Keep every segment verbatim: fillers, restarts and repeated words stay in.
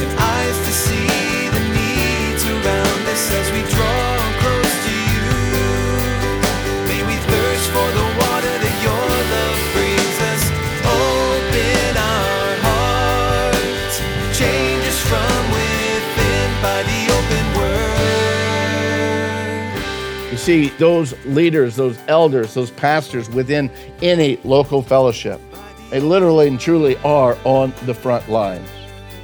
and eyes to see the needs around us as we draw close to you. May we thirst for the water that your love brings us. Open our hearts, change us from within by the open word. You see, those leaders, those elders, those pastors within any local fellowship, they literally and truly are on the front lines.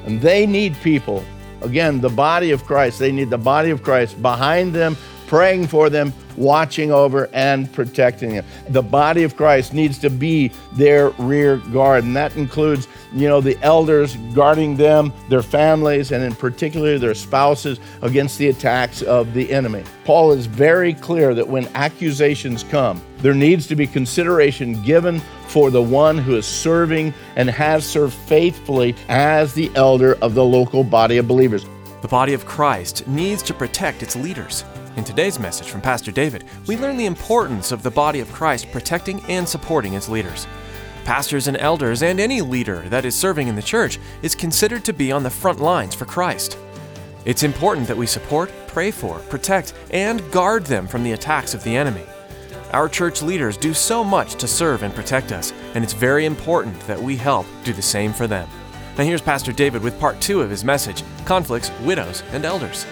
And they need people. Again, the body of Christ, they need the body of Christ behind them, praying for them, watching over and protecting them. The body of Christ needs to be their rear guard, and that includes, you know, the elders guarding them, their families, and in particular their spouses against the attacks of the enemy. Paul is very clear that when accusations come, there needs to be consideration given for the one who is serving and has served faithfully as the elder of the local body of believers. The body of Christ needs to protect its leaders. In today's message from Pastor David, we learn the importance of the body of Christ protecting and supporting its leaders. Pastors and elders and any leader that is serving in the church is considered to be on the front lines for Christ. It's important that we support, pray for, protect, and guard them from the attacks of the enemy. Our church leaders do so much to serve and protect us, and it's very important that we help do the same for them. Now here's Pastor David with part two of his message, Conflicts, Widows, and Elders.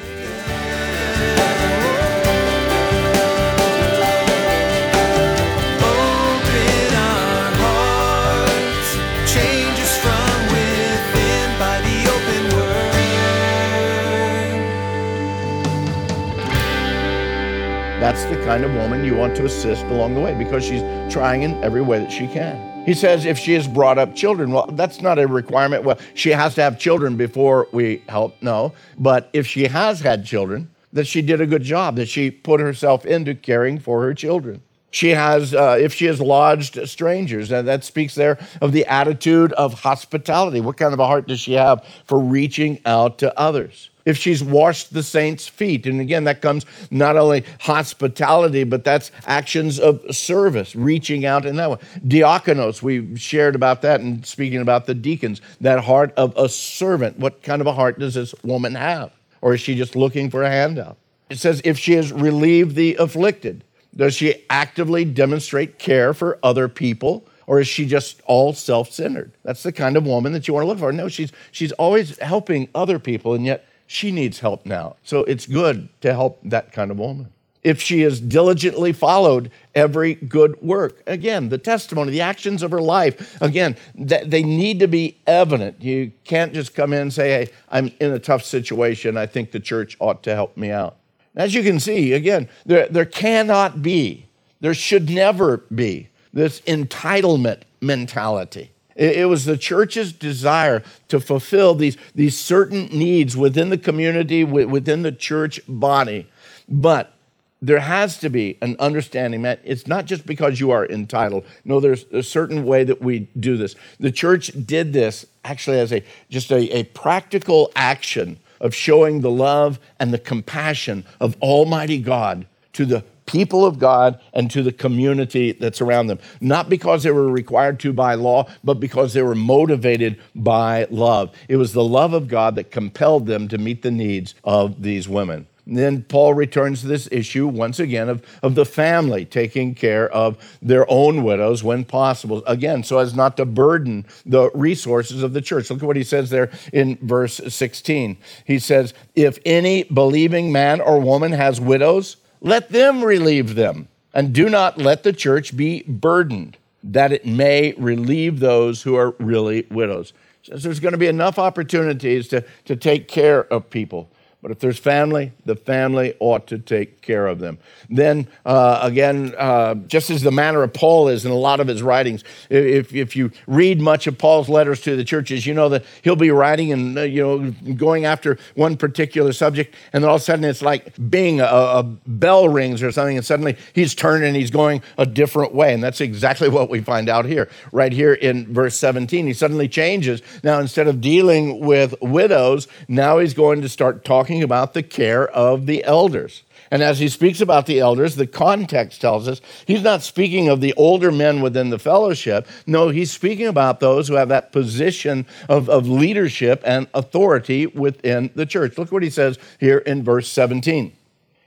That's the kind of woman you want to assist along the way because she's trying in every way that she can. He says if she has brought up children, well, that's not a requirement. Well, she has to have children before we help. No, but if she has had children, that she did a good job, that she put herself into caring for her children. She has, uh, if she has lodged strangers, and that speaks there of the attitude of hospitality. What kind of a heart does she have for reaching out to others? If she's washed the saints' feet. And again, that comes not only hospitality, but that's actions of service, reaching out in that one. Diakonos, we shared about that and speaking about the deacons, that heart of a servant. What kind of a heart does this woman have? Or is she just looking for a handout? It says, if she has relieved the afflicted, does she actively demonstrate care for other people? Or is she just all self-centered? That's the kind of woman that you want to look for. No, she's she's always helping other people, and yet she needs help now. So it's good to help that kind of woman. If she has diligently followed every good work, again, the testimony, the actions of her life, again, they need to be evident. You can't just come in and say, hey, I'm in a tough situation. I think the church ought to help me out. As you can see, again, there, there cannot be, there should never be this entitlement mentality. It was the church's desire to fulfill these, these certain needs within the community, within the church body. But there has to be an understanding that it's not just because you are entitled. No, there's a certain way that we do this. The church did this actually as a just a, a practical action of showing the love and the compassion of Almighty God to the people of God and to the community that's around them. Not because they were required to by law, but because they were motivated by love. It was the love of God that compelled them to meet the needs of these women. And then Paul returns to this issue once again of, of the family taking care of their own widows when possible. Again, so as not to burden the resources of the church. Look at what he says there in verse sixteen. He says, if any believing man or woman has widows, let them relieve them, and do not let the church be burdened, that it may relieve those who are really widows. So there's going to be enough opportunities to, to take care of people. But if there's family, the family ought to take care of them. Then, uh, again, uh, just as the manner of Paul is in a lot of his writings, if if you read much of Paul's letters to the churches, you know that he'll be writing and, you know, going after one particular subject, and then all of a sudden it's like bing, a, a bell rings or something, and suddenly he's turning, he's going a different way. And that's exactly what we find out here. Right here in verse seventeen, he suddenly changes. Now, instead of dealing with widows, now he's going to start talking about the care of the elders. And as he speaks about the elders, the context tells us he's not speaking of the older men within the fellowship. No, he's speaking about those who have that position of, of leadership and authority within the church. Look what he says here in verse seventeen.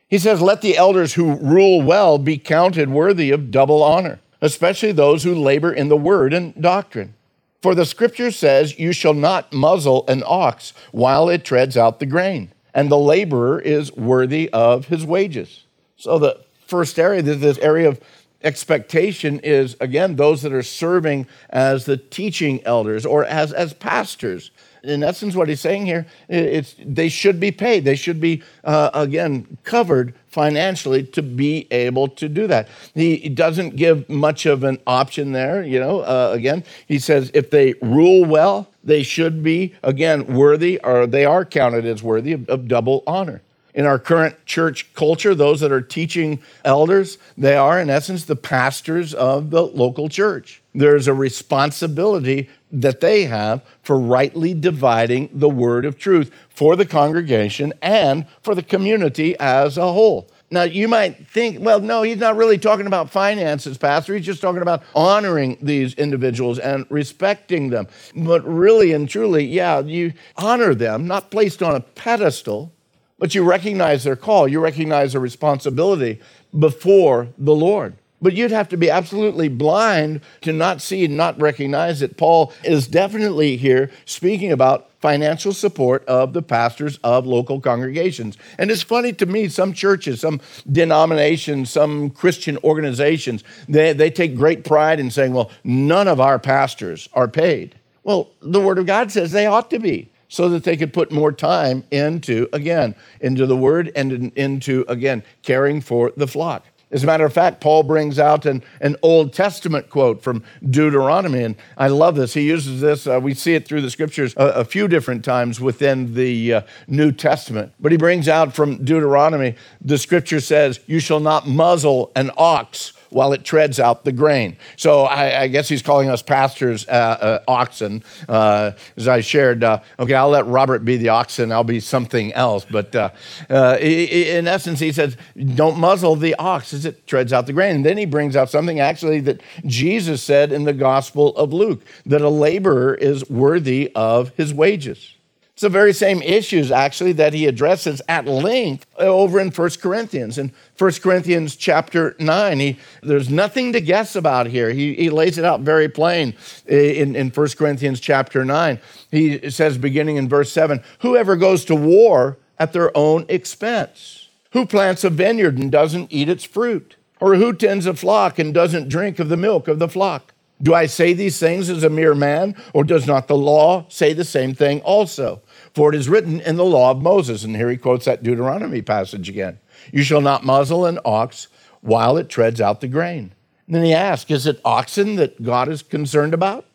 He says, "Let the elders who rule well be counted worthy of double honor, especially those who labor in the word and doctrine. For the scripture says, 'You shall not muzzle an ox while it treads out the grain.' And the laborer is worthy of his wages." So the first area, this area of expectation is, again, those that are serving as the teaching elders or as, as pastors. In essence, what he's saying here, it's they should be paid. They should be, uh, again, covered financially to be able to do that. He doesn't give much of an option there, you know. Uh, again, he says if they rule well, they should be, again, worthy, or they are counted as worthy of, of double honor. In our current church culture, those that are teaching elders, they are, in essence, the pastors of the local church. There's a responsibility that they have for rightly dividing the word of truth for the congregation and for the community as a whole. Now, you might think, well, no, he's not really talking about finances, Pastor. He's just talking about honoring these individuals and respecting them. But really and truly, yeah, you honor them, not placed on a pedestal, but you recognize their call. You recognize their responsibility before the Lord. But you'd have to be absolutely blind to not see and not recognize that Paul is definitely here speaking about financial support of the pastors of local congregations. And it's funny to me, some churches, some denominations, some Christian organizations, they, they take great pride in saying, well, none of our pastors are paid. Well, the Word of God says they ought to be, so that they could put more time into, again, into the Word and in, into, again, caring for the flock. As a matter of fact, Paul brings out an, an Old Testament quote from Deuteronomy, and I love this. He uses this. Uh, we see it through the scriptures a, a few different times within the uh, New Testament. But he brings out from Deuteronomy, the scripture says, "You shall not muzzle an ox while it treads out the grain." So I, I guess he's calling us pastors uh, uh, oxen. Uh, as I shared, uh, okay, I'll let Robert be the oxen. I'll be something else. But uh, uh, in essence, he says, don't muzzle the ox as it treads out the grain. And then he brings out something actually that Jesus said in the Gospel of Luke, that a laborer is worthy of his wages. It's the very same issues, actually, that he addresses at length over in First Corinthians. In First Corinthians chapter nine, he, there's nothing to guess about here. He, he lays it out very plain in, in First Corinthians chapter nine. He says, beginning in verse seven, "Whoever goes to war at their own expense, who plants a vineyard and doesn't eat its fruit, or who tends a flock and doesn't drink of the milk of the flock? Do I say these things as a mere man, or does not the law say the same thing also? For it is written in the law of Moses," and here he quotes that Deuteronomy passage again, "You shall not muzzle an ox while it treads out the grain." And then he asks, is it oxen that God is concerned about?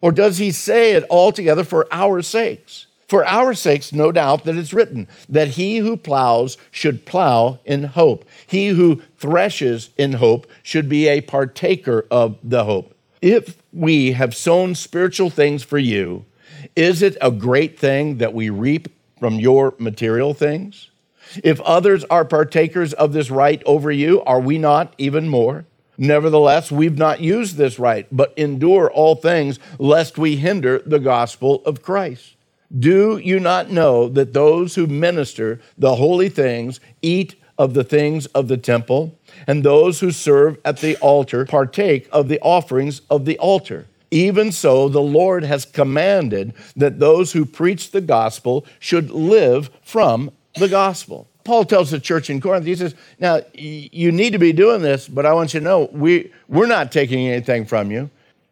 Or does he say it altogether for our sakes? For our sakes, no doubt that it's written, that he who plows should plow in hope. He who threshes in hope should be a partaker of the hope. If we have sown spiritual things for you, is it a great thing that we reap from your material things? If others are partakers of this right over you, are we not even more? Nevertheless, we've not used this right, but endure all things, lest we hinder the gospel of Christ. Do you not know that those who minister the holy things eat of the things of the temple, and those who serve at the altar partake of the offerings of the altar? Even so, the Lord has commanded that those who preach the gospel should live from the gospel." Paul tells the church in Corinth, he says, now, you need to be doing this, but I want you to know, we, we're not taking anything from you,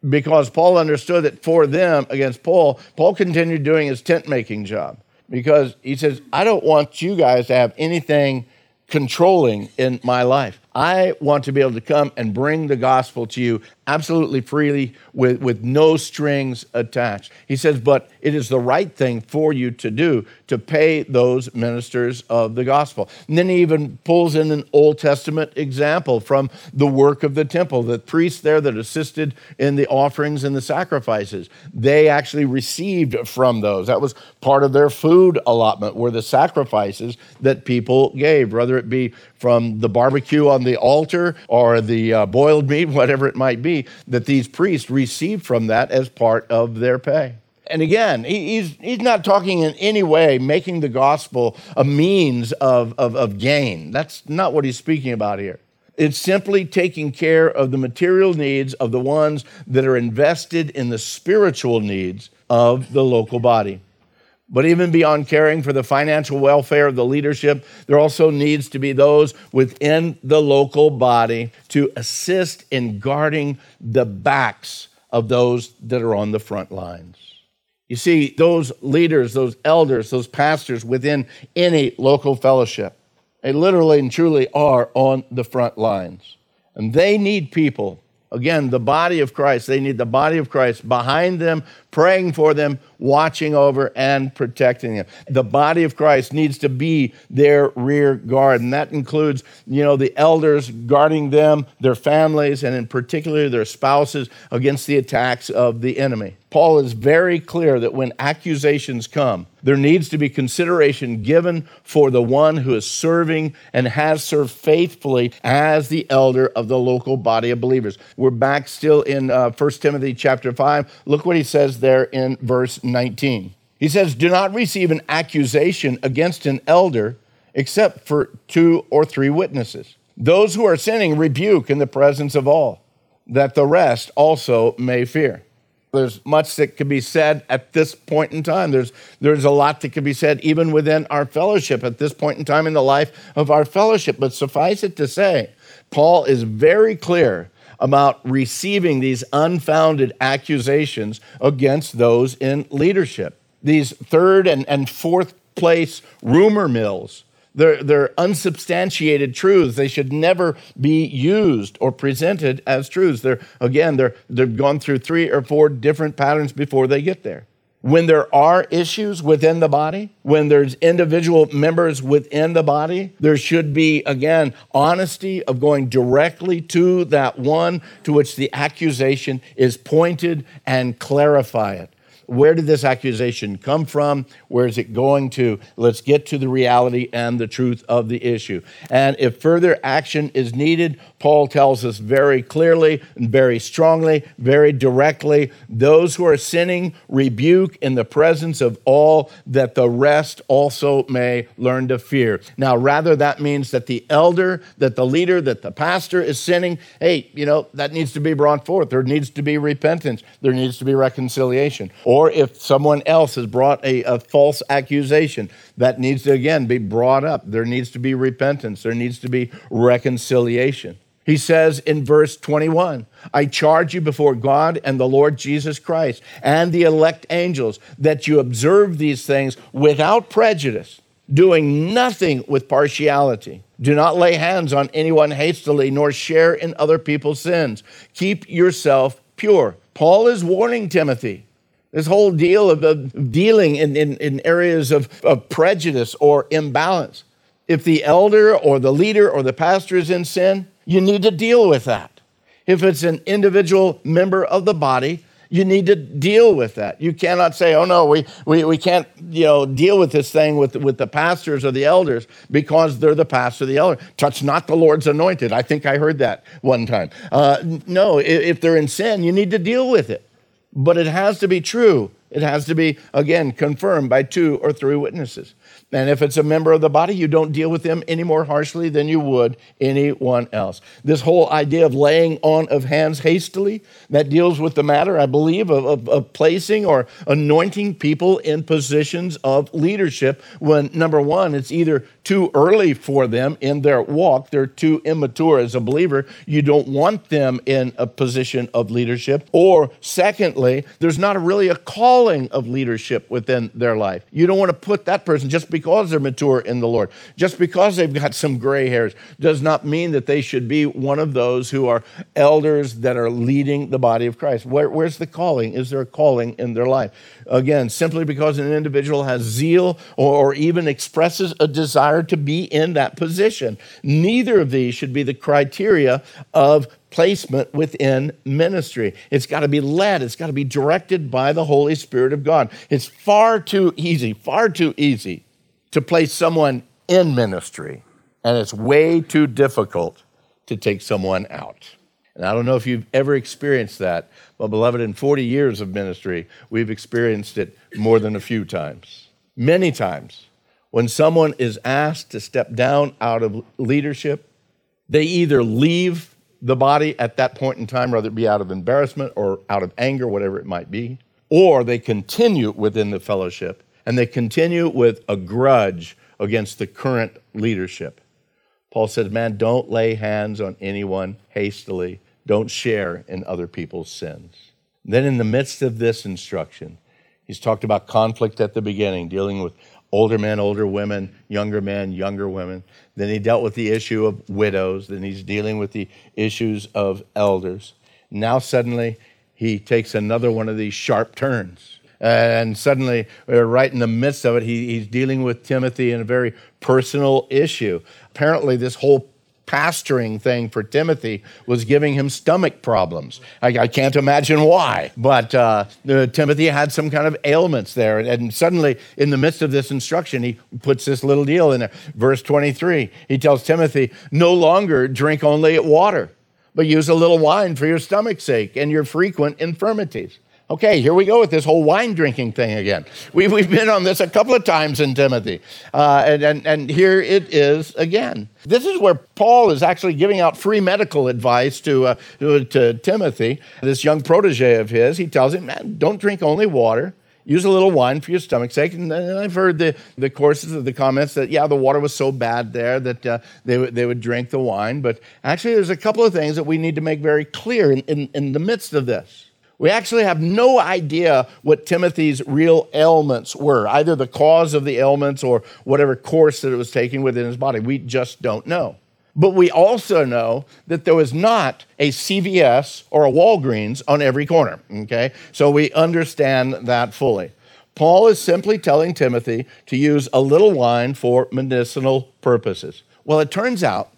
because Paul understood that for them, against Paul, Paul continued doing his tent-making job. because he says, I don't want you guys to have anything controlling in my life. I want to be able to come and bring the gospel to you absolutely freely with, with no strings attached. He says, but it is the right thing for you to do to pay those ministers of the gospel. And then he even pulls in an Old Testament example from the work of the temple. The priests there that assisted in the offerings and the sacrifices, they actually received from those. That was part of their food allotment, were the sacrifices that people gave, whether it be from the barbecue on the altar or the uh, boiled meat, whatever it might be, that these priests received from that as part of their pay. And again, he, he's he's not talking in any way making the gospel a means of, of, of gain. That's not what he's speaking about here. It's simply taking care of the material needs of the ones that are invested in the spiritual needs of the local body. But even beyond caring for the financial welfare of the leadership, there also needs to be those within the local body to assist in guarding the backs of those that are on the front lines. You see, those leaders, those elders, those pastors within any local fellowship, they literally and truly are on the front lines. And they need people. Again, the body of Christ, they need the body of Christ behind them, praying for them, watching over and protecting them. The body of Christ needs to be their rear guard, and that includes, you know, the elders guarding them, their families, and in particular their spouses against the attacks of the enemy. Paul is very clear that when accusations come, there needs to be consideration given for the one who is serving and has served faithfully as the elder of the local body of believers. We're back still in uh, First Timothy chapter five. Look what he says there in verse nineteen. He says, do not receive an accusation against an elder except for two or three witnesses. Those who are sinning rebuke in the presence of all, that the rest also may fear. There's much that could be said at this point in time. There's there's a lot that could be said even within our fellowship at this point in time in the life of our fellowship. But suffice it to say, Paul is very clear about receiving these unfounded accusations against those in leadership. These third and, and fourth place rumor mills, they're, they're unsubstantiated truths. They should never be used or presented as truths. They're, again, they're, they've gone through three or four different patterns before they get there. When there are issues within the body, when there's individual members within the body, there should be, again, honesty of going directly to that one to which the accusation is pointed and clarify it. Where did this accusation come from? Where is it going to? Let's get to the reality and the truth of the issue. And if further action is needed, Paul tells us very clearly and very strongly, very directly, those who are sinning rebuke in the presence of all, that the rest also may learn to fear. Now, rather, that means that the elder, that the leader, that the pastor is sinning. Hey, you know, that needs to be brought forth. There needs to be repentance. There needs to be reconciliation. Or if someone else has brought a, a false accusation, that needs to, again, be brought up. There needs to be repentance. There needs to be reconciliation. He says in verse twenty-one, I charge you before God and the Lord Jesus Christ and the elect angels that you observe these things without prejudice, doing nothing with partiality. Do not lay hands on anyone hastily, nor share in other people's sins. Keep yourself pure. Paul is warning Timothy. This whole deal of, of dealing in, in, in areas of, of prejudice or imbalance. If the elder or the leader or the pastor is in sin, you need to deal with that. If it's an individual member of the body, you need to deal with that. You cannot say, oh no, we we, we can't, you know, deal with this thing with, with the pastors or the elders because they're the pastor or the elder. Touch not the Lord's anointed. I think I heard that one time. Uh, no, if, if they're in sin, you need to deal with it. But it has to be true. It has to be, again, confirmed by two or three witnesses. And if it's a member of the body, you don't deal with them any more harshly than you would anyone else. This whole idea of laying on of hands hastily, that deals with the matter, I believe, of, of, of placing or anointing people in positions of leadership when, number one, it's either too early for them in their walk, they're too immature as a believer, you don't want them in a position of leadership, or secondly, there's not really a call calling of leadership within their life. You don't want to put that person, just because they're mature in the Lord, just because they've got some gray hairs, does not mean that they should be one of those who are elders that are leading the body of Christ. Where, where's the calling? Is there a calling in their life? Again, simply because an individual has zeal or, or even expresses a desire to be in that position. Neither of these should be the criteria of placement within ministry. It's got to be led. It's got to be directed by the Holy Spirit of God. It's far too easy, far too easy to place someone in ministry, and it's way too difficult to take someone out. And I don't know if you've ever experienced that, but beloved, in forty years of ministry, we've experienced it more than a few times, many times. When someone is asked to step down out of leadership, they either leave the body at that point in time, whether it be out of embarrassment or out of anger, whatever it might be, or they continue within the fellowship, and they continue with a grudge against the current leadership. Paul says, man, don't lay hands on anyone hastily. Don't share in other people's sins. Then in the midst of this instruction, he's talked about conflict at the beginning, dealing with older men, older women, younger men, younger women. Then he dealt with the issue of widows. Then he's dealing with the issues of elders. Now suddenly he takes another one of these sharp turns. And suddenly, right in the midst of it, he, he's dealing with Timothy in a very personal issue. Apparently this whole pastoring thing for Timothy was giving him stomach problems. I, I can't imagine why, but uh, uh, Timothy had some kind of ailments there, and, and suddenly, in the midst of this instruction, he puts this little deal in there. Verse twenty-three, he tells Timothy, no longer drink only water, but use a little wine for your stomach's sake and your frequent infirmities. Okay, here we go with this whole wine drinking thing again. We, we've been on this a couple of times in Timothy, uh, and, and, and here it is again. This is where Paul is actually giving out free medical advice to, uh, to, to Timothy, this young protege of his. He tells him, man, don't drink only water. Use a little wine for your stomach's sake. And I've heard the, the courses of the comments that, yeah, the water was so bad there that uh, they, w- they would drink the wine. But actually, there's a couple of things that we need to make very clear in, in, in the midst of this. We actually have no idea what Timothy's real ailments were, either the cause of the ailments or whatever course that it was taking within his body. We just don't know. But we also know that there was not a C V S or a Walgreens on every corner, okay? So we understand that fully. Paul is simply telling Timothy to use a little wine for medicinal purposes. Well, it turns out,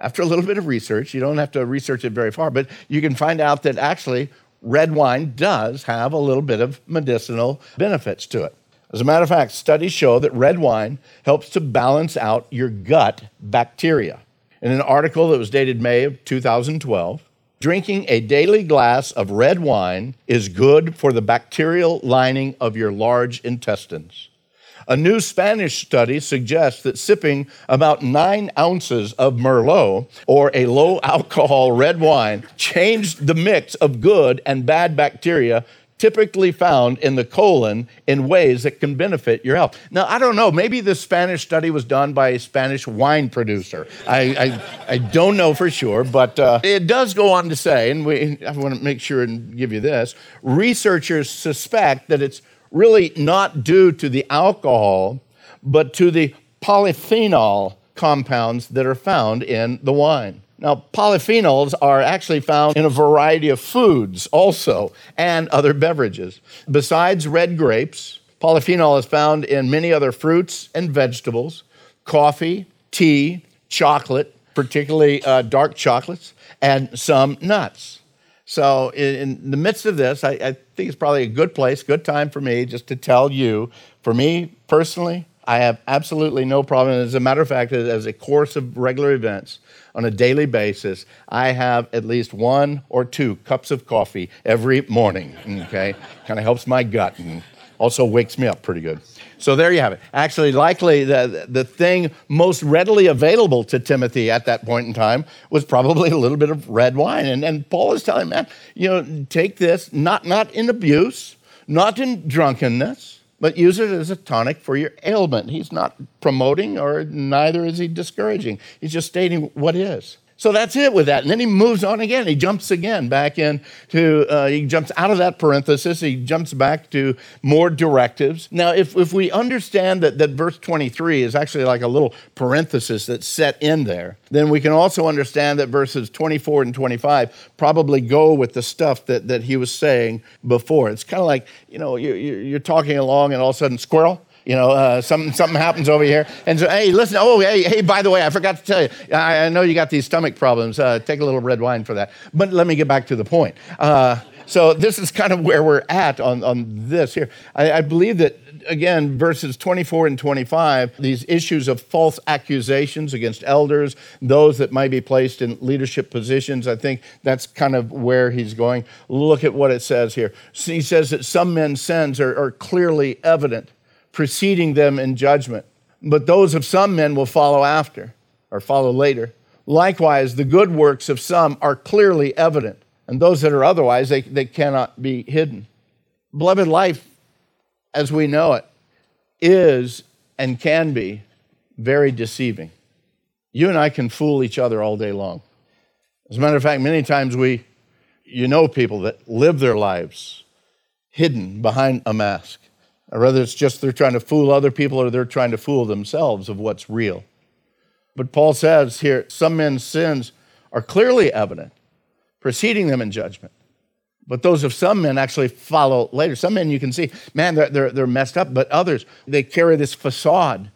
after a little bit of research, you don't have to research it very far, but you can find out that actually red wine does have a little bit of medicinal benefits to it. As a matter of fact, studies show that red wine helps to balance out your gut bacteria. In an article that was dated May of two thousand twelve, drinking a daily glass of red wine is good for the bacterial lining of your large intestines. A new Spanish study suggests that sipping about nine ounces of Merlot or a low-alcohol red wine changed the mix of good and bad bacteria typically found in the colon in ways that can benefit your health. Now, I don't know. Maybe the Spanish study was done by a Spanish wine producer. I I, I don't know for sure, but uh, it does go on to say, and we, I want to make sure and give you this, researchers suspect that it's really not due to the alcohol, but to the polyphenol compounds that are found in the wine. Now, polyphenols are actually found in a variety of foods also and other beverages. Besides red grapes, polyphenol is found in many other fruits and vegetables, coffee, tea, chocolate, particularly uh, dark chocolates, and some nuts. So in the midst of this, I, I think it's probably a good place, good time for me just to tell you, for me personally, I have absolutely no problem. As a matter of fact, as a course of regular events on a daily basis, I have at least one or two cups of coffee every morning, okay? Kind of helps my gut and also wakes me up pretty good. So there you have it. Actually, likely the, the thing most readily available to Timothy at that point in time was probably a little bit of red wine. And, and Paul is telling him, man, you know, take this, not, not in abuse, not in drunkenness, but use it as a tonic for your ailment. He's not promoting or neither is he discouraging. He's just stating what is. So that's it with that. And then he moves on again. He jumps again back into, uh, he jumps out of that parenthesis. He jumps back to more directives. Now, if, if we understand that, that verse twenty-three is actually like a little parenthesis that's set in there, then we can also understand that verses twenty-four and twenty-five probably go with the stuff that, that he was saying before. It's kind of like, you know, you, you're talking along and all of a sudden, squirrel. You know, uh, something something happens over here. And so, hey, listen, oh, hey, hey, by the way, I forgot to tell you, I, I know you got these stomach problems. Uh, take a little red wine for that. But let me get back to the point. Uh, so this is kind of where we're at on, on this here. I, I believe that, again, verses twenty-four and twenty-five, these issues of false accusations against elders, those that might be placed in leadership positions, I think that's kind of where he's going. Look at what it says here. He says that some men's sins are, are clearly evident, preceding them in judgment. But those of some men will follow after, or follow later. Likewise, the good works of some are clearly evident, and those that are otherwise, they, they cannot be hidden. Beloved, life, as we know it, is and can be very deceiving. You and I can fool each other all day long. As a matter of fact, many times we, you know people that live their lives hidden behind a mask. Or whether it's just they're trying to fool other people or they're trying to fool themselves of what's real. But Paul says here, some men's sins are clearly evident, preceding them in judgment. But those of some men actually follow later. Some men you can see, man, they're, they're, they're messed up, but others, they carry this facade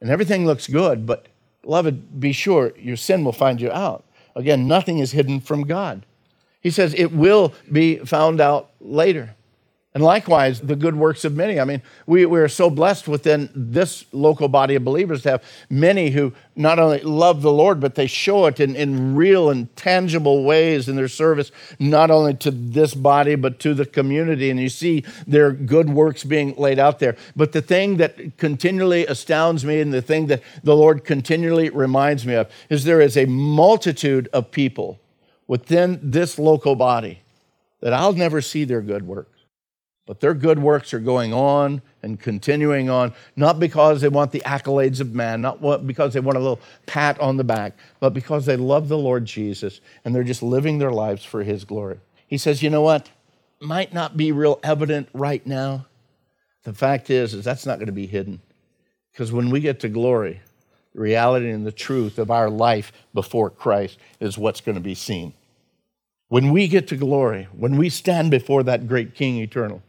and everything looks good, but beloved, be sure your sin will find you out. Again, nothing is hidden from God. He says it will be found out later. And likewise, the good works of many. I mean, we, we are so blessed within this local body of believers to have many who not only love the Lord, but they show it in, in real and tangible ways in their service, not only to this body, but to the community. And you see their good works being laid out there. But the thing that continually astounds me and the thing that the Lord continually reminds me of is there is a multitude of people within this local body that I'll never see their good works. But their good works are going on and continuing on, not because they want the accolades of man, not because they want a little pat on the back, but because they love the Lord Jesus and they're just living their lives for his glory. He says, you know what? Might not be real evident right now. The fact is, is that's not going to be hidden. Because when we get to glory, the reality and the truth of our life before Christ is what's going to be seen. When we get to glory, when we stand before that great King eternal,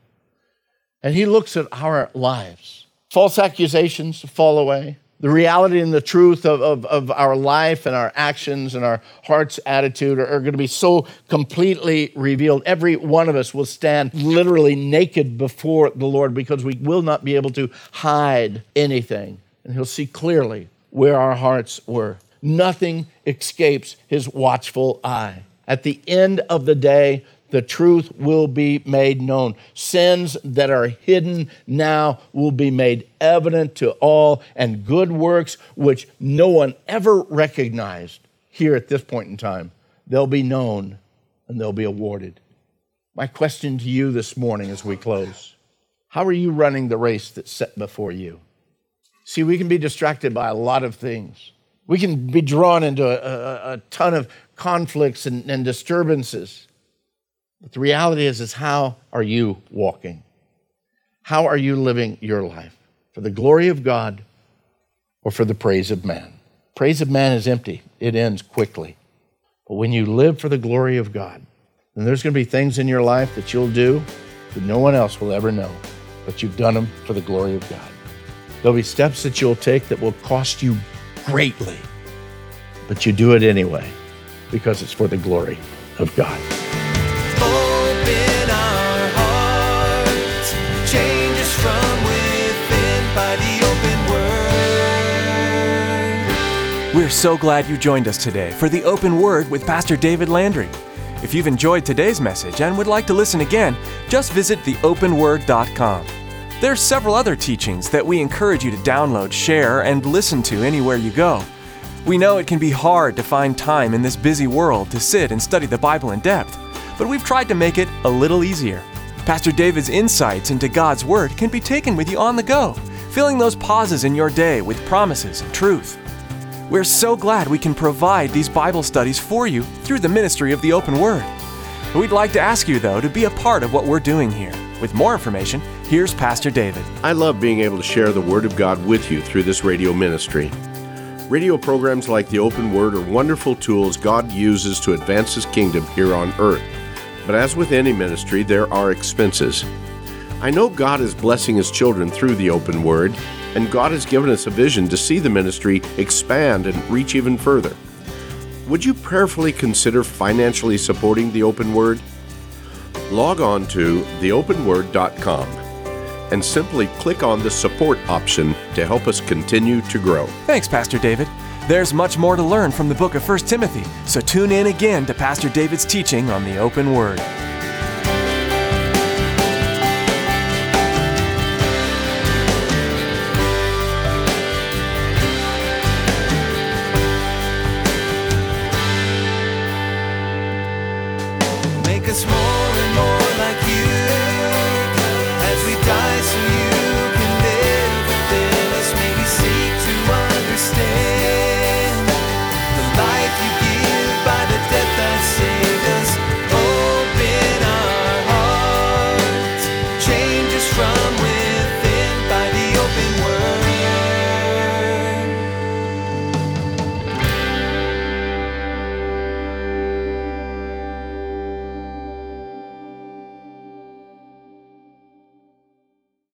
and he looks at our lives. False accusations fall away. The reality and the truth of, of, of our life and our actions and our heart's attitude are, are going to be so completely revealed. Every one of us will stand literally naked before the Lord because we will not be able to hide anything. And he'll see clearly where our hearts were. Nothing escapes his watchful eye. At the end of the day, the truth will be made known. Sins that are hidden now will be made evident to all, and good works, which no one ever recognized here at this point in time, they'll be known and they'll be awarded. My question to you this morning as we close, how are you running the race that's set before you? See, we can be distracted by a lot of things. We can be drawn into a, a, a ton of conflicts and, and disturbances. But the reality is, is how are you walking? How are you living your life? For the glory of God or for the praise of man? Praise of man is empty. It ends quickly. But when you live for the glory of God, then there's going to be things in your life that you'll do that no one else will ever know, but you've done them for the glory of God. There'll be steps that you'll take that will cost you greatly, but you do it anyway because it's for the glory of God. We're so glad you joined us today for The Open Word with Pastor David Landry. If you've enjoyed today's message and would like to listen again, just visit the open word dot com. There's several other teachings that we encourage you to download, share, and listen to anywhere you go. We know it can be hard to find time in this busy world to sit and study the Bible in depth, but we've tried to make it a little easier. Pastor David's insights into God's Word can be taken with you on the go, filling those pauses in your day with promises and truth. We're so glad we can provide these Bible studies for you through the ministry of the Open Word. We'd like to ask you, though, to be a part of what we're doing here. With more information, here's Pastor David. I love being able to share the Word of God with you through this radio ministry. Radio programs like the Open Word are wonderful tools God uses to advance His kingdom here on earth. But as with any ministry, there are expenses. I know God is blessing His children through the Open Word, and God has given us a vision to see the ministry expand and reach even further. Would you prayerfully consider financially supporting the Open Word? Log on to the open word dot com and simply click on the support option to help us continue to grow. Thanks, Pastor David. There's much more to learn from the book of First Timothy, so tune in again to Pastor David's teaching on the Open Word.